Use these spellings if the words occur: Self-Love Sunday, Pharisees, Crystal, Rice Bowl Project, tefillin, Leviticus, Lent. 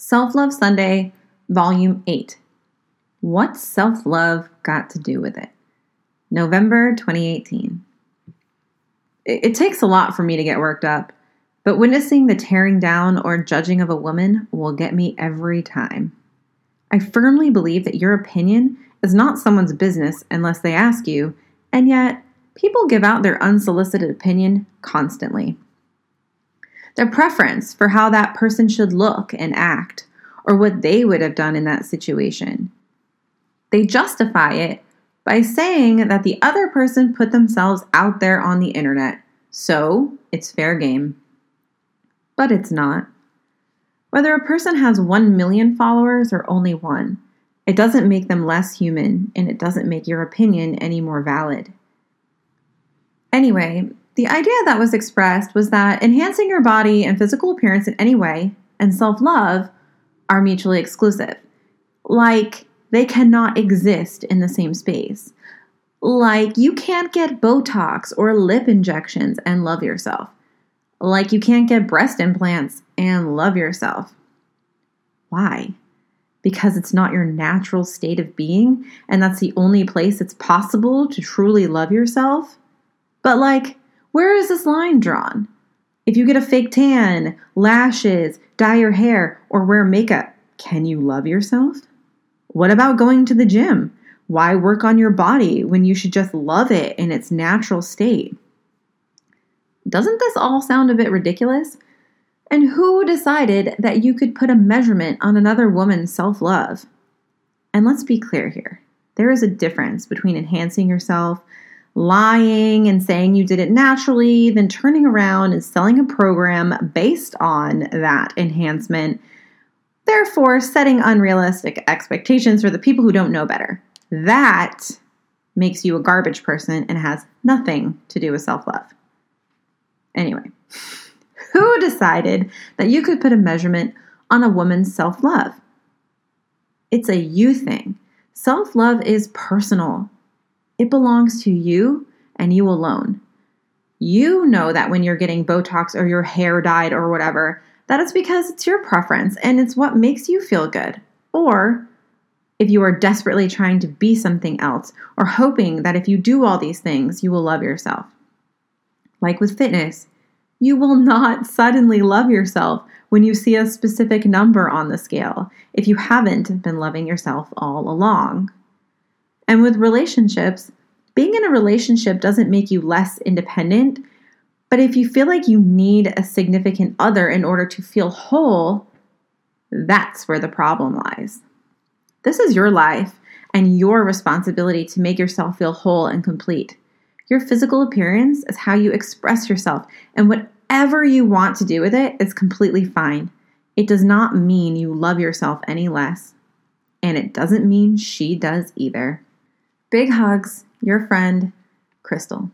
Self-Love Sunday, Volume 8. What's self-love got to do with it? November 2018. It takes a lot for me to get worked up, but witnessing the tearing down or judging of a woman will get me every time. I firmly believe that your opinion is not someone's business unless they ask you, and yet people give out their unsolicited opinion constantly. Their preference for how that person should look and act, or what they would have done in that situation. They justify it by saying that the other person put themselves out there on the internet, so it's fair game. But it's not. Whether a person has 1 million followers or only one, it doesn't make them less human, and it doesn't make your opinion any more valid. Anyway, the idea that was expressed was that enhancing your body and physical appearance in any way and self-love are mutually exclusive. Like, they cannot exist in the same space. Like, you can't get Botox or lip injections and love yourself. Like, you can't get breast implants and love yourself. Why? Because it's not your natural state of being, and that's the only place it's possible to truly love yourself. But like, where is this line drawn? If you get a fake tan, lashes, dye your hair, or wear makeup, can you love yourself? What about going to the gym? Why work on your body when you should just love it in its natural state? Doesn't this all sound a bit ridiculous? And who decided that you could put a measurement on another woman's self-love? And let's be clear here. There is a difference between enhancing yourself, lying and saying you did it naturally, then turning around and selling a program based on that enhancement, therefore setting unrealistic expectations for the people who don't know better. That makes you a garbage person and has nothing to do with self-love. Anyway, who decided that you could put a measurement on a woman's self-love? It's a you thing. Self-love is personal. It belongs to you and you alone. You know that when you're getting Botox or your hair dyed or whatever, that is because it's your preference and it's what makes you feel good. Or if you are desperately trying to be something else or hoping that if you do all these things, you will love yourself. Like with fitness, you will not suddenly love yourself when you see a specific number on the scale if you haven't been loving yourself all along. And with relationships, being in a relationship doesn't make you less independent, but if you feel like you need a significant other in order to feel whole, that's where the problem lies. This is your life and your responsibility to make yourself feel whole and complete. Your physical appearance is how you express yourself, and whatever you want to do with it is completely fine. It does not mean you love yourself any less, and it doesn't mean she does either. Big hugs, your friend, Crystal.